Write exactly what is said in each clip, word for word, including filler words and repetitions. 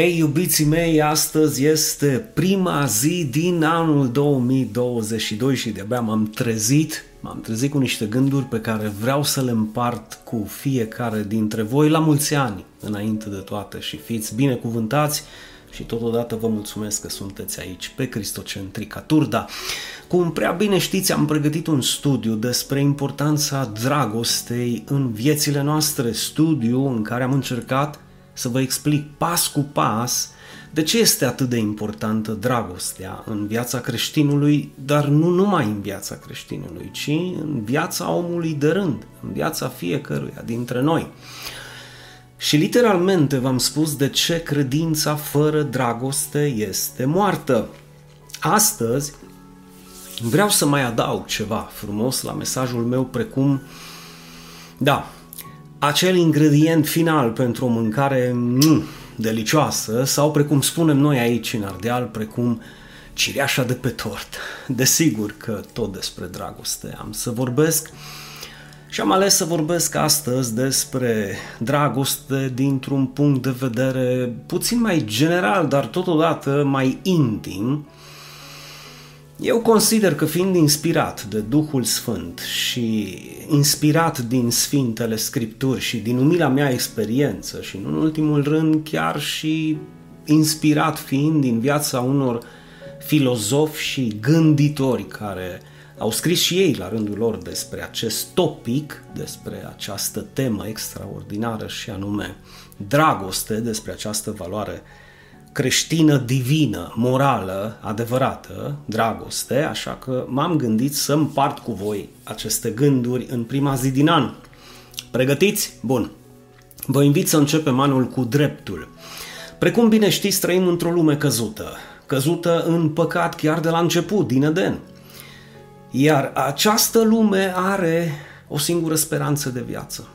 Ei, iubiții mei, astăzi este prima zi din anul două mii douăzeci și doi și de-abia m-am trezit, m-am trezit cu niște gânduri pe care vreau să le împart cu fiecare dintre voi la mulți ani înainte de toate și fiți binecuvântați și totodată vă mulțumesc că sunteți aici pe Cristocentrica Turda. Cum prea bine știți, am pregătit un studiu despre importanța dragostei în viețile noastre, studiu în care am încercat să vă explic pas cu pas de ce este atât de importantă dragostea în viața creștinului, dar nu numai în viața creștinului, ci în viața omului de rând, în viața fiecăruia dintre noi. Și literalmente v-am spus de ce credința fără dragoste este moartă. Astăzi vreau să mai adaug ceva frumos la mesajul meu, precum, da, acel ingredient final pentru o mâncare mm, delicioasă sau, precum spunem noi aici în Ardeal, precum cireașa de pe tort. Desigur că tot despre dragoste am să vorbesc și am ales să vorbesc astăzi despre dragoste dintr-un punct de vedere puțin mai general, dar totodată mai intim. Eu consider că, fiind inspirat de Duhul Sfânt și inspirat din Sfintele Scripturi și din umila mea experiență și, în ultimul rând, chiar și inspirat fiind din viața unor filozofi și gânditori care au scris și ei la rândul lor despre acest topic, despre această temă extraordinară și anume dragoste, despre această valoare creștină, divină, morală, adevărată, dragoste, așa că m-am gândit să împart cu voi aceste gânduri în prima zi din an. Pregătiți? Bun. Vă invit să începem anul cu dreptul. Precum bine știți, trăim într-o lume căzută, căzută în păcat chiar de la început, din Eden. Iar această lume are o singură speranță de viață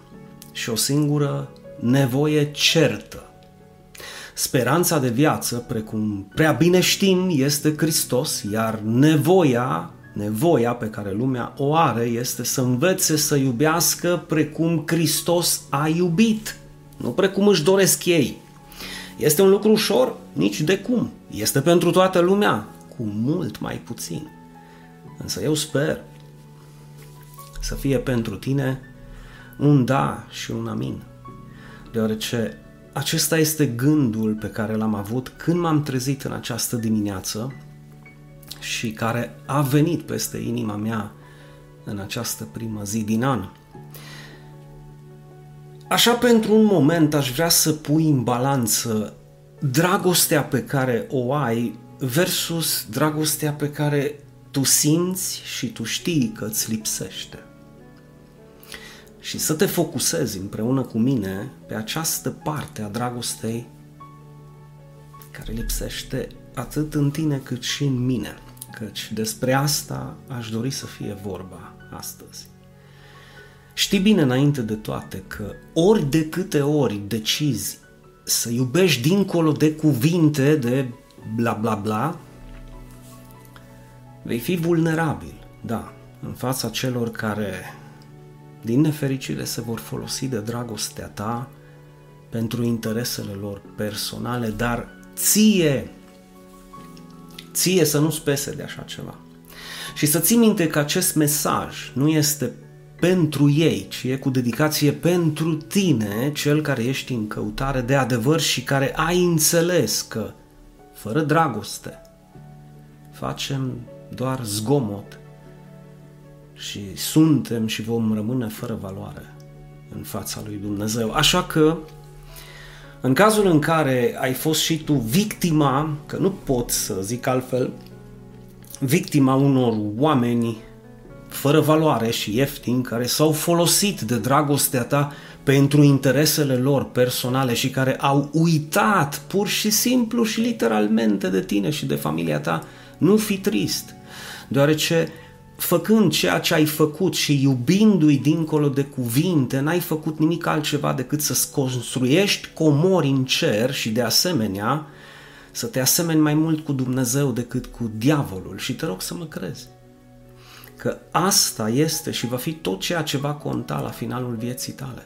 și o singură nevoie certă. Speranța de viață, precum prea bine știm, este Hristos, iar nevoia, nevoia pe care lumea o are este să învețe să iubească precum Hristos a iubit, nu precum își doresc ei. Este un lucru ușor? Nici de cum. Este pentru toată lumea? Cu mult mai puțin. Însă eu sper să fie pentru tine un da și un amin, deoarece acesta este gândul pe care l-am avut când m-am trezit în această dimineață și care a venit peste inima mea în această primă zi din an. Așa, pentru un moment, aș vrea să pui în balanță dragostea pe care o ai versus dragostea pe care tu simți și tu știi că îți lipsește. Și să te focusezi împreună cu mine pe această parte a dragostei care lipsește atât în tine cât și în mine, căci despre asta aș dori să fie vorba astăzi. Știi bine înainte de toate că ori de câte ori decizi să iubești dincolo de cuvinte, de bla bla bla, vei fi vulnerabil, da, în fața celor care, din nefericire, se vor folosi de dragostea ta pentru interesele lor personale, dar ție, ție să nu-ți pese de așa ceva. Și să ții minte că acest mesaj nu este pentru ei, ci e cu dedicație pentru tine, cel care ești în căutare de adevăr și care ai înțeles că, fără dragoste, facem doar zgomot și suntem și vom rămâne fără valoare în fața lui Dumnezeu. Așa că, în cazul în care ai fost și tu victima, că nu pot să zic altfel, victima unor oameni fără valoare și ieftini care s-au folosit de dragostea ta pentru interesele lor personale și care au uitat pur și simplu și literalmente de tine și de familia ta, nu fi trist, deoarece făcând ceea ce ai făcut și iubindu-i dincolo de cuvinte, n-ai făcut nimic altceva decât să-ți construiești comori în cer și, de asemenea, să te asemeni mai mult cu Dumnezeu decât cu diavolul. Și te rog să mă crezi că asta este și va fi tot ceea ce va conta la finalul vieții tale.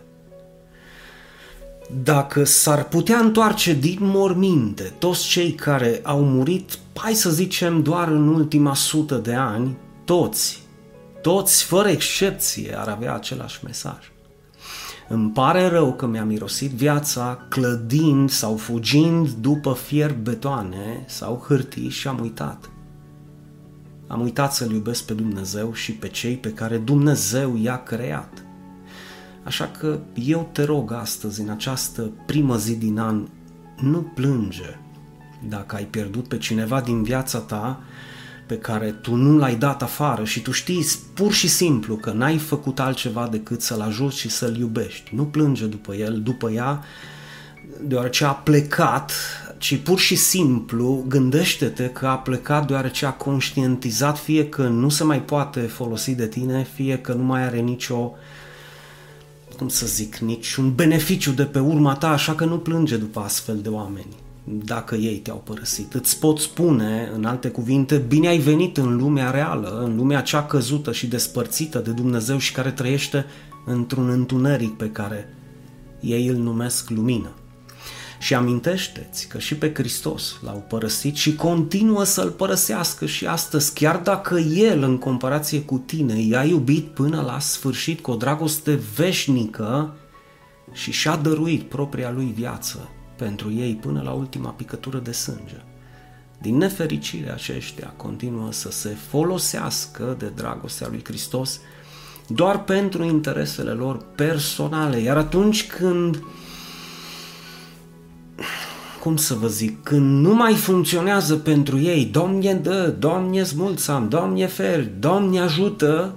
Dacă s-ar putea întoarce din morminte toți cei care au murit, hai să zicem doar în ultima sută de ani, toți, toți, fără excepție, ar avea același mesaj. Îmi pare rău că mi-a mirosit viața clădind sau fugind după fier, betoane sau hârtii și am uitat. Am uitat să-L iubesc pe Dumnezeu și pe cei pe care Dumnezeu i-a creat. Așa că eu te rog astăzi, în această primă zi din an, nu plânge dacă ai pierdut pe cineva din viața ta pe care tu nu l-ai dat afară și tu știi pur și simplu că n-ai făcut altceva decât să-l ajuți și să-l iubești. Nu plânge după el, după ea, deoarece a plecat, ci pur și simplu gândește-te că a plecat deoarece a conștientizat fie că nu se mai poate folosi de tine, fie că nu mai are nicio, cum să zic, niciun beneficiu de pe urma ta, așa că nu plânge după astfel de oameni. Dacă ei te-au părăsit, îți pot spune, în alte cuvinte, bine ai venit în lumea reală, în lumea cea căzută și despărțită de Dumnezeu și care trăiește într-un întuneric pe care ei îl numesc lumină. Și amintește-ți că și pe Hristos l-au părăsit și continuă să-L părăsească și astăzi, chiar dacă El, în comparație cu tine, i-a iubit până la sfârșit cu o dragoste veșnică și și-a dăruit propria Lui viață pentru ei până la ultima picătură de sânge. Din nefericire, aceștia continuă să se folosească de dragostea lui Hristos doar pentru interesele lor personale, iar atunci când, cum să vă zic, când nu mai funcționează pentru ei, Doamne dă, Doamne smulțam, Doamne feri, Doamne ajută,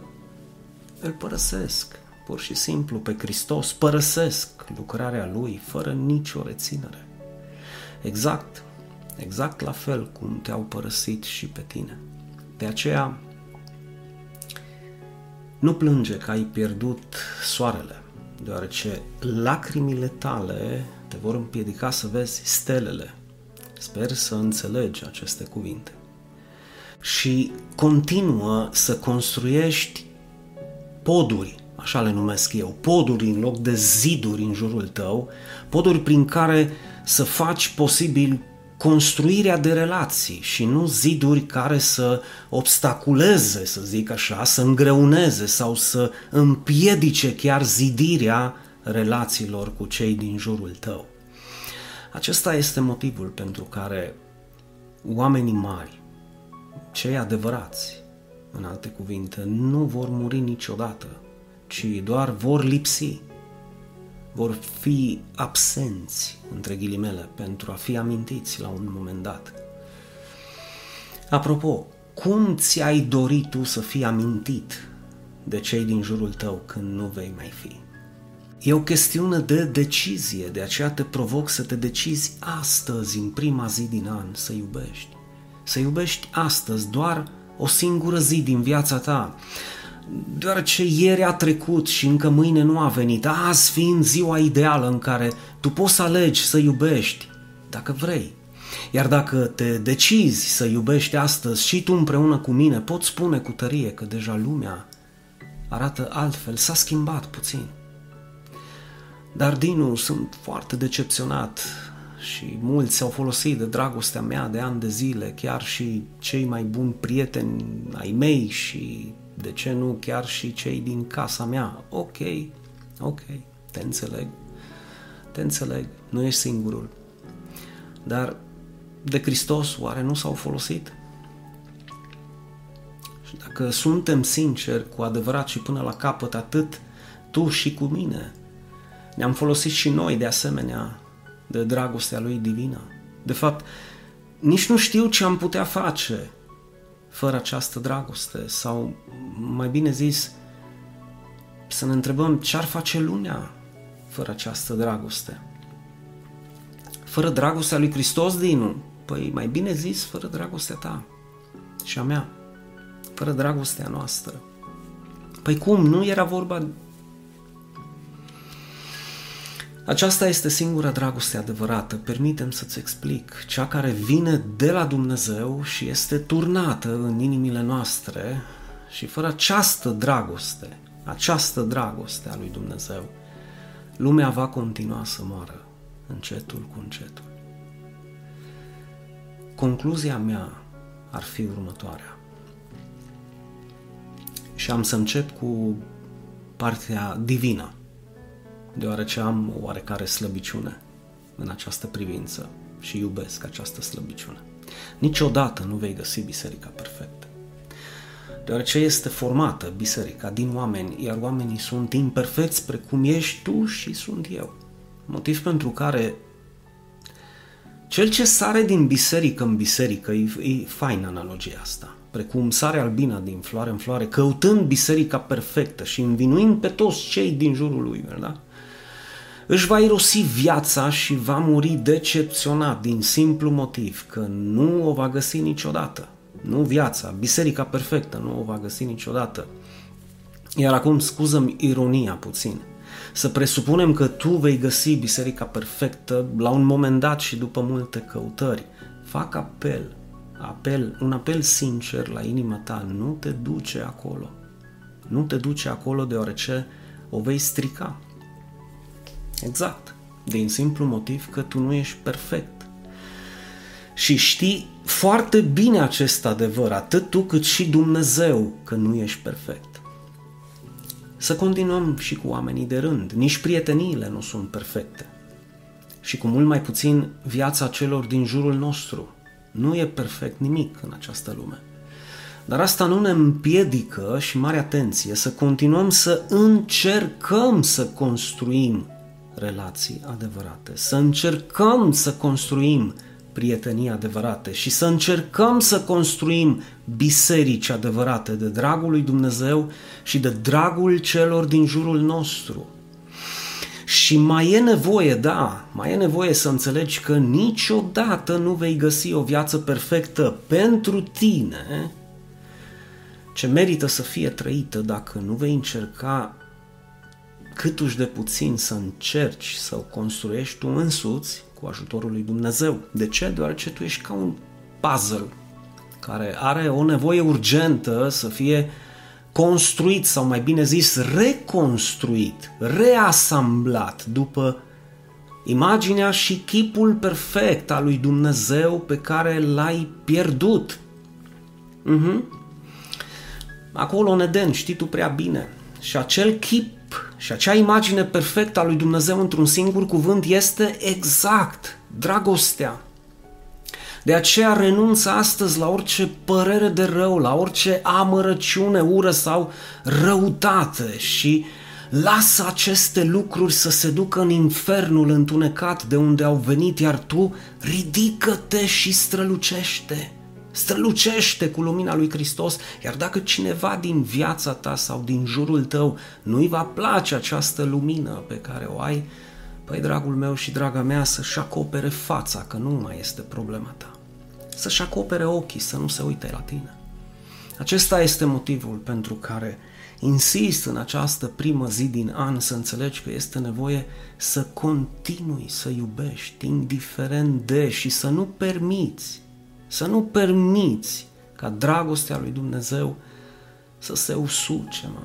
îl părăsesc. Pur și simplu pe Hristos părăsesc lucrarea Lui fără nicio reținere. Exact, exact la fel cum te-au părăsit și pe tine. De aceea, nu plânge că ai pierdut soarele, deoarece lacrimile tale te vor împiedica să vezi stelele. Sper să înțelegi aceste cuvinte. Și continuă să construiești poduri, așa le numesc eu, poduri în loc de ziduri în jurul tău, poduri prin care să faci posibil construirea de relații și nu ziduri care să obstaculeze, să zic așa, să îngreuneze sau să împiedice chiar zidirea relațiilor cu cei din jurul tău. Acesta este motivul pentru care oamenii mari, cei adevărați, în alte cuvinte, nu vor muri niciodată, ci doar vor lipsi, vor fi absenți, între ghilimele, pentru a fi amintiți la un moment dat. Apropo, cum ți-ai dorit tu să fii amintit de cei din jurul tău când nu vei mai fi? E o chestiune de decizie, de aceea te provoc să te decizi astăzi, în prima zi din an, să iubești. Să iubești astăzi, doar o singură zi din viața ta, deoarece ieri a trecut și încă mâine nu a venit, azi fiind ziua ideală în care tu poți să alegi să iubești, dacă vrei. Iar dacă te decizi să iubești astăzi și tu împreună cu mine, pot spune cu tărie că deja lumea arată altfel, s-a schimbat puțin. Dar, Dinu, sunt foarte decepționat și mulți s-au folosit de dragostea mea de ani de zile, chiar și cei mai buni prieteni ai mei și, de ce nu, chiar și cei din casa mea. Ok, ok, te înțeleg, te înțeleg, nu ești singurul. Dar de Hristos oare nu s-au folosit? Și dacă suntem sinceri cu adevărat și până la capăt, atât tu și cu mine, ne-am folosit și noi de asemenea de dragostea lui divină. De fapt, nici nu știu ce am putea face fără această dragoste, sau mai bine zis, să ne întrebăm ce-ar face lumea fără această dragoste. Fără dragostea lui Hristos, Dinu, păi mai bine zis, fără dragostea ta și a mea, fără dragostea noastră. Păi cum, nu era vorba? Aceasta este singura dragoste adevărată, permitem să-ți explic, cea care vine de la Dumnezeu și este turnată în inimile noastre, și fără această dragoste, această dragoste a lui Dumnezeu, lumea va continua să moară. încetul cu încetul. Concluzia mea ar fi următoarea. Și am să încep cu partea divină, deoarece am oarecare slăbiciune în această privință și iubesc această slăbiciune. Niciodată nu vei găsi biserica perfectă, deoarece este formată biserica din oameni, iar oamenii sunt imperfecți precum ești tu și sunt eu. Motiv pentru care cel ce sare din biserică în biserică, e, e faină analogia asta, precum sare albina din floare în floare, căutând biserica perfectă și învinuind pe toți cei din jurul lui, da? Își va irosi viața și va muri decepționat din simplu motiv că nu o va găsi niciodată. Nu viața, biserica perfectă nu o va găsi niciodată. Iar acum scuză-mi ironia puțin. Să presupunem că tu vei găsi biserica perfectă la un moment dat și după multe căutări. Fac apel, apel, un apel sincer la inima ta. Nu te duce acolo. Nu te duce acolo deoarece o vei strica. Exact. Din simplu motiv că tu nu ești perfect. Și știi foarte bine acest adevăr, atât tu cât și Dumnezeu, că nu ești perfect. Să continuăm și cu oamenii de rând. Nici prieteniile nu sunt perfecte. Și cu mult mai puțin viața celor din jurul nostru. Nu e perfect nimic în această lume. Dar asta nu ne împiedică, și mare atenție, să continuăm să încercăm să construim relații adevărate, să încercăm să construim prietenii adevărate și să încercăm să construim biserici adevărate de dragul lui Dumnezeu și de dragul celor din jurul nostru. Și mai e nevoie, da, mai e nevoie să înțelegi că niciodată nu vei găsi o viață perfectă pentru tine ce merită să fie trăită dacă nu vei încerca câtuși de puțin să încerci să o construiești tu însuți cu ajutorul lui Dumnezeu. De ce? Deoarece tu ești ca un puzzle care are o nevoie urgentă să fie construit sau mai bine zis reconstruit, reasamblat după imaginea și chipul perfect al lui Dumnezeu pe care l-ai pierdut. Uh-huh. Acolo în Eden, știi tu prea bine, și acel chip și acea imagine perfectă a lui Dumnezeu într-un singur cuvânt este exact dragostea. De aceea renunță astăzi la orice părere de rău, la orice amărăciune, ură sau răutate și lasă aceste lucruri să se ducă în infernul întunecat de unde au venit, iar tu ridică-te și strălucește. Strălucește cu lumina lui Hristos, iar dacă cineva din viața ta sau din jurul tău nu-i va place această lumină pe care o ai, păi dragul meu și draga mea, să-și acopere fața, că nu mai este problema ta. Să-și acopere ochii, să nu se uite la tine. Acesta este motivul pentru care insist în această primă zi din an să înțelegi că este nevoie să continui să iubești, indiferent de, și să nu permiți Să nu permiți ca dragostea lui Dumnezeu să se usuce, mă.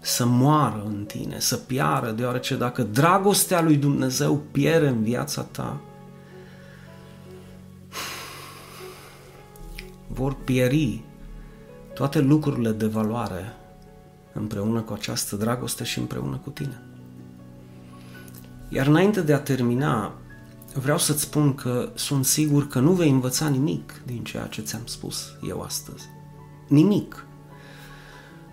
Să moară în tine, să piară, deoarece dacă dragostea lui Dumnezeu piere în viața ta, vor pieri toate lucrurile de valoare împreună cu această dragoste și împreună cu tine. Iar înainte de a termina, vreau să-ți spun că sunt sigur că nu vei învăța nimic din ceea ce ți-am spus eu astăzi. Nimic.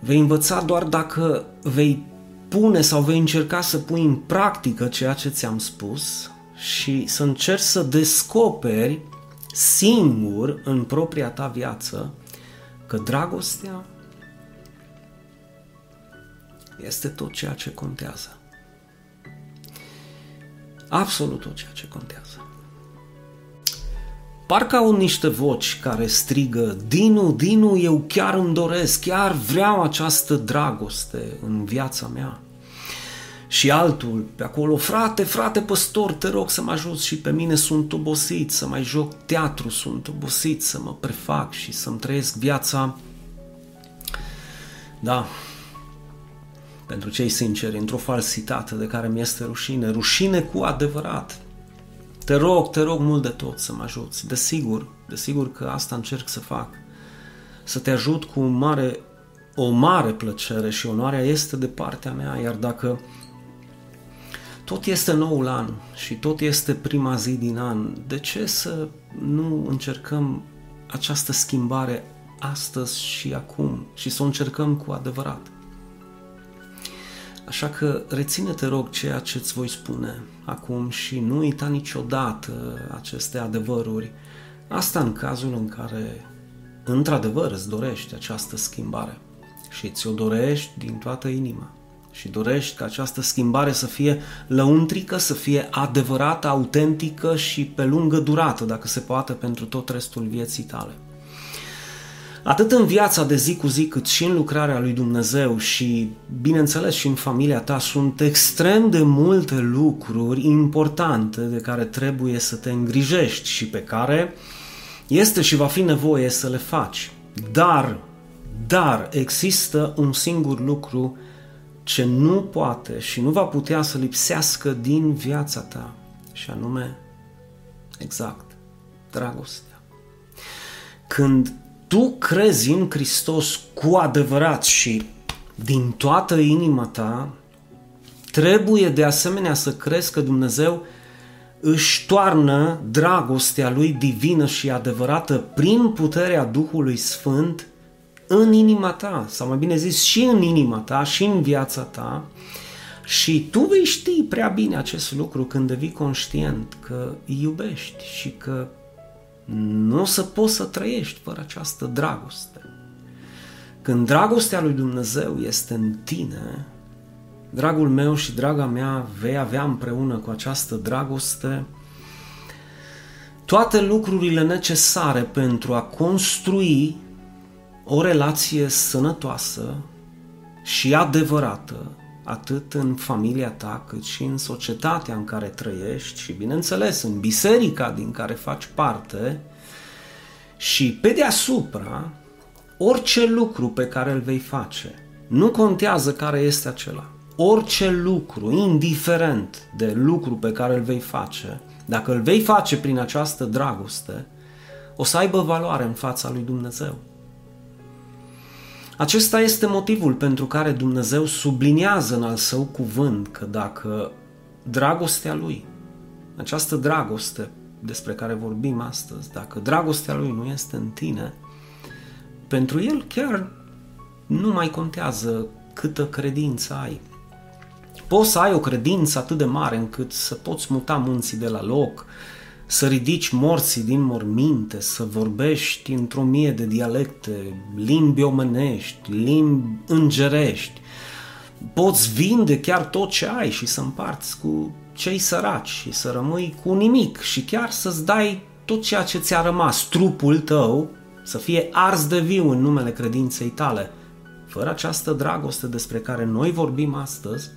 Vei învăța doar dacă vei pune sau vei încerca să pui în practică ceea ce ți-am spus și să încerci să descoperi singur în propria ta viață că dragostea este tot ceea ce contează. Absolut tot ceea ce contează. Parcă au niște voci care strigă: Dinu, Dinu, eu chiar îmi doresc, chiar vreau această dragoste în viața mea. Și altul pe acolo: frate, frate păstor, te rog să mă ajuți și pe mine, sunt obosit să mai joc teatru, sunt obosit să mă prefac și să-mi trăiesc viața. Da, pentru cei sinceri, într-o falsitate de care mi-este rușine, rușine cu adevărat. Te rog, te rog mult de tot să mă ajuți, desigur, desigur că asta încerc să fac, să te ajut cu un mare, o mare plăcere și onoarea este de partea mea, iar dacă tot este noul an și tot este prima zi din an, de ce să nu încercăm această schimbare astăzi și acum și să o încercăm cu adevărat? Așa că reține, te rog, ceea ce îți voi spune acum și nu uita niciodată aceste adevăruri. Asta în cazul în care, într-adevăr, îți dorești această schimbare și ți-o dorești din toată inima și dorești ca această schimbare să fie lăuntrică, să fie adevărată, autentică și pe lungă durată, dacă se poate, pentru tot restul vieții tale. Atât în viața de zi cu zi, cât și în lucrarea lui Dumnezeu și, bineînțeles, și în familia ta, sunt extrem de multe lucruri importante de care trebuie să te îngrijești și pe care este și va fi nevoie să le faci. Dar, dar există un singur lucru ce nu poate și nu va putea să lipsească din viața ta și anume, exact, dragostea. Când tu crezi în Hristos cu adevărat și din toată inima ta, trebuie de asemenea să crezi că Dumnezeu își toarnă dragostea lui divină și adevărată prin puterea Duhului Sfânt în inima ta, sau mai bine zis și în inima ta și în viața ta, și tu vei ști prea bine acest lucru când devii conștient că iubești și că nu o să poți să trăiești fără această dragoste. Când dragostea lui Dumnezeu este în tine, dragul meu și draga mea, vei avea împreună cu această dragoste toate lucrurile necesare pentru a construi o relație sănătoasă și adevărată, atât în familia ta, cât și în societatea în care trăiești și, bineînțeles, în biserica din care faci parte și, pe deasupra, orice lucru pe care îl vei face. Nu contează care este acela. Orice lucru, indiferent de lucru pe care îl vei face, dacă îl vei face prin această dragoste, o să aibă valoare în fața lui Dumnezeu. Acesta este motivul pentru care Dumnezeu subliniază în al său cuvânt că dacă dragostea lui, această dragoste despre care vorbim astăzi, dacă dragostea lui nu este în tine, pentru el chiar nu mai contează câtă credință ai. Poți să ai o credință atât de mare încât să poți muta munții de la loc, să ridici morții din morminte, să vorbești într-o mie de dialecte, limbi omenești, limbi îngerești. Poți vinde chiar tot ce ai și să împarți cu cei săraci și să rămâi cu nimic și chiar să-ți dai tot ceea ce ți-a rămas, trupul tău, să fie ars de viu în numele credinței tale. Fără această dragoste despre care noi vorbim astăzi,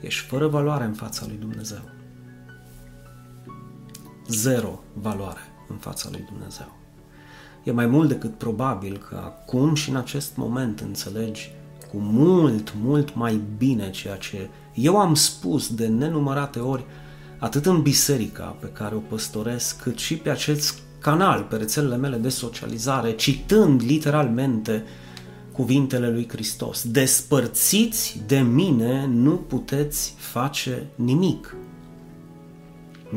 ești fără valoare în fața lui Dumnezeu. Zero valoare în fața lui Dumnezeu. E mai mult decât probabil că acum și în acest moment înțelegi cu mult, mult mai bine ceea ce eu am spus de nenumărate ori, atât în biserica pe care o păstoresc, cât și pe acest canal, pe rețelele mele de socializare, citând literalmente cuvintele lui Hristos. Despărțiți de mine nu puteți face nimic.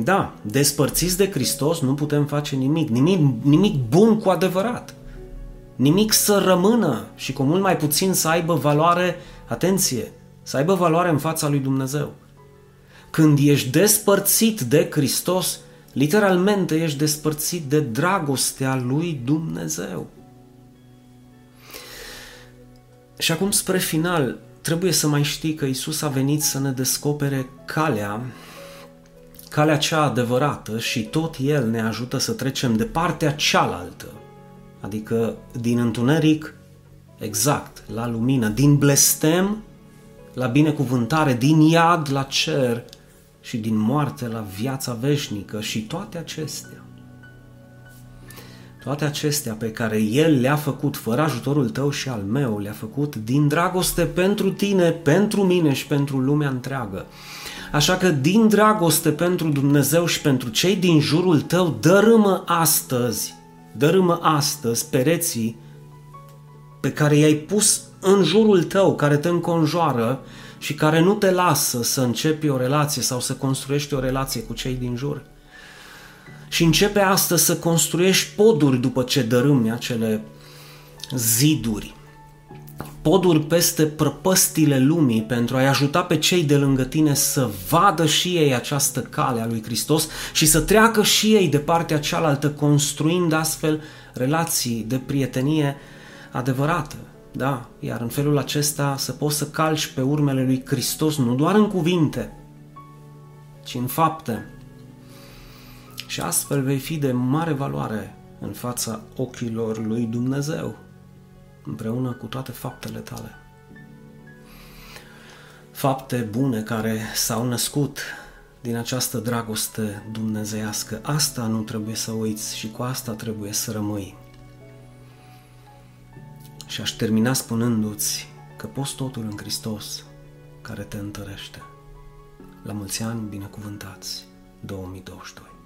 Da, despărțiți de Hristos nu putem face nimic, nimic, nimic bun cu adevărat, nimic să rămână și cu mult mai puțin să aibă valoare, atenție, să aibă valoare în fața lui Dumnezeu. Când ești despărțit de Hristos, literalmente ești despărțit de dragostea lui Dumnezeu. Și acum, spre final, trebuie să mai știi că Iisus a venit să ne descopere calea, calea cea adevărată și tot El ne ajută să trecem de partea cealaltă, adică din întuneric, exact, la lumină, din blestem la binecuvântare, din iad la cer și din moarte la viața veșnică și toate acestea. Toate acestea pe care El le-a făcut fără ajutorul tău și al meu, le-a făcut din dragoste pentru tine, pentru mine și pentru lumea întreagă. Așa că din dragoste pentru Dumnezeu și pentru cei din jurul tău, dărâmă astăzi, dărâmă astăzi pereții pe care i-ai pus în jurul tău, care te înconjoară și care nu te lasă să începi o relație sau să construiești o relație cu cei din jur. Și începe astăzi să construiești poduri după ce dărâmi acele ziduri, poduri peste prăpăstile lumii pentru a-i ajuta pe cei de lângă tine să vadă și ei această cale a lui Hristos și să treacă și ei de partea cealaltă, construind astfel relații de prietenie adevărată. Da, iar în felul acesta să poți să calci pe urmele lui Hristos nu doar în cuvinte, ci în fapte. Și astfel vei fi de mare valoare în fața ochilor lui Dumnezeu, împreună cu toate faptele tale. Fapte bune care s-au născut din această dragoste dumnezeiască. Asta nu trebuie să uiți și cu asta trebuie să rămâi. Și aș termina spunându-ți că poți totul în Hristos care te întărește. La mulți ani binecuvântați, două mii douăzeci și doi.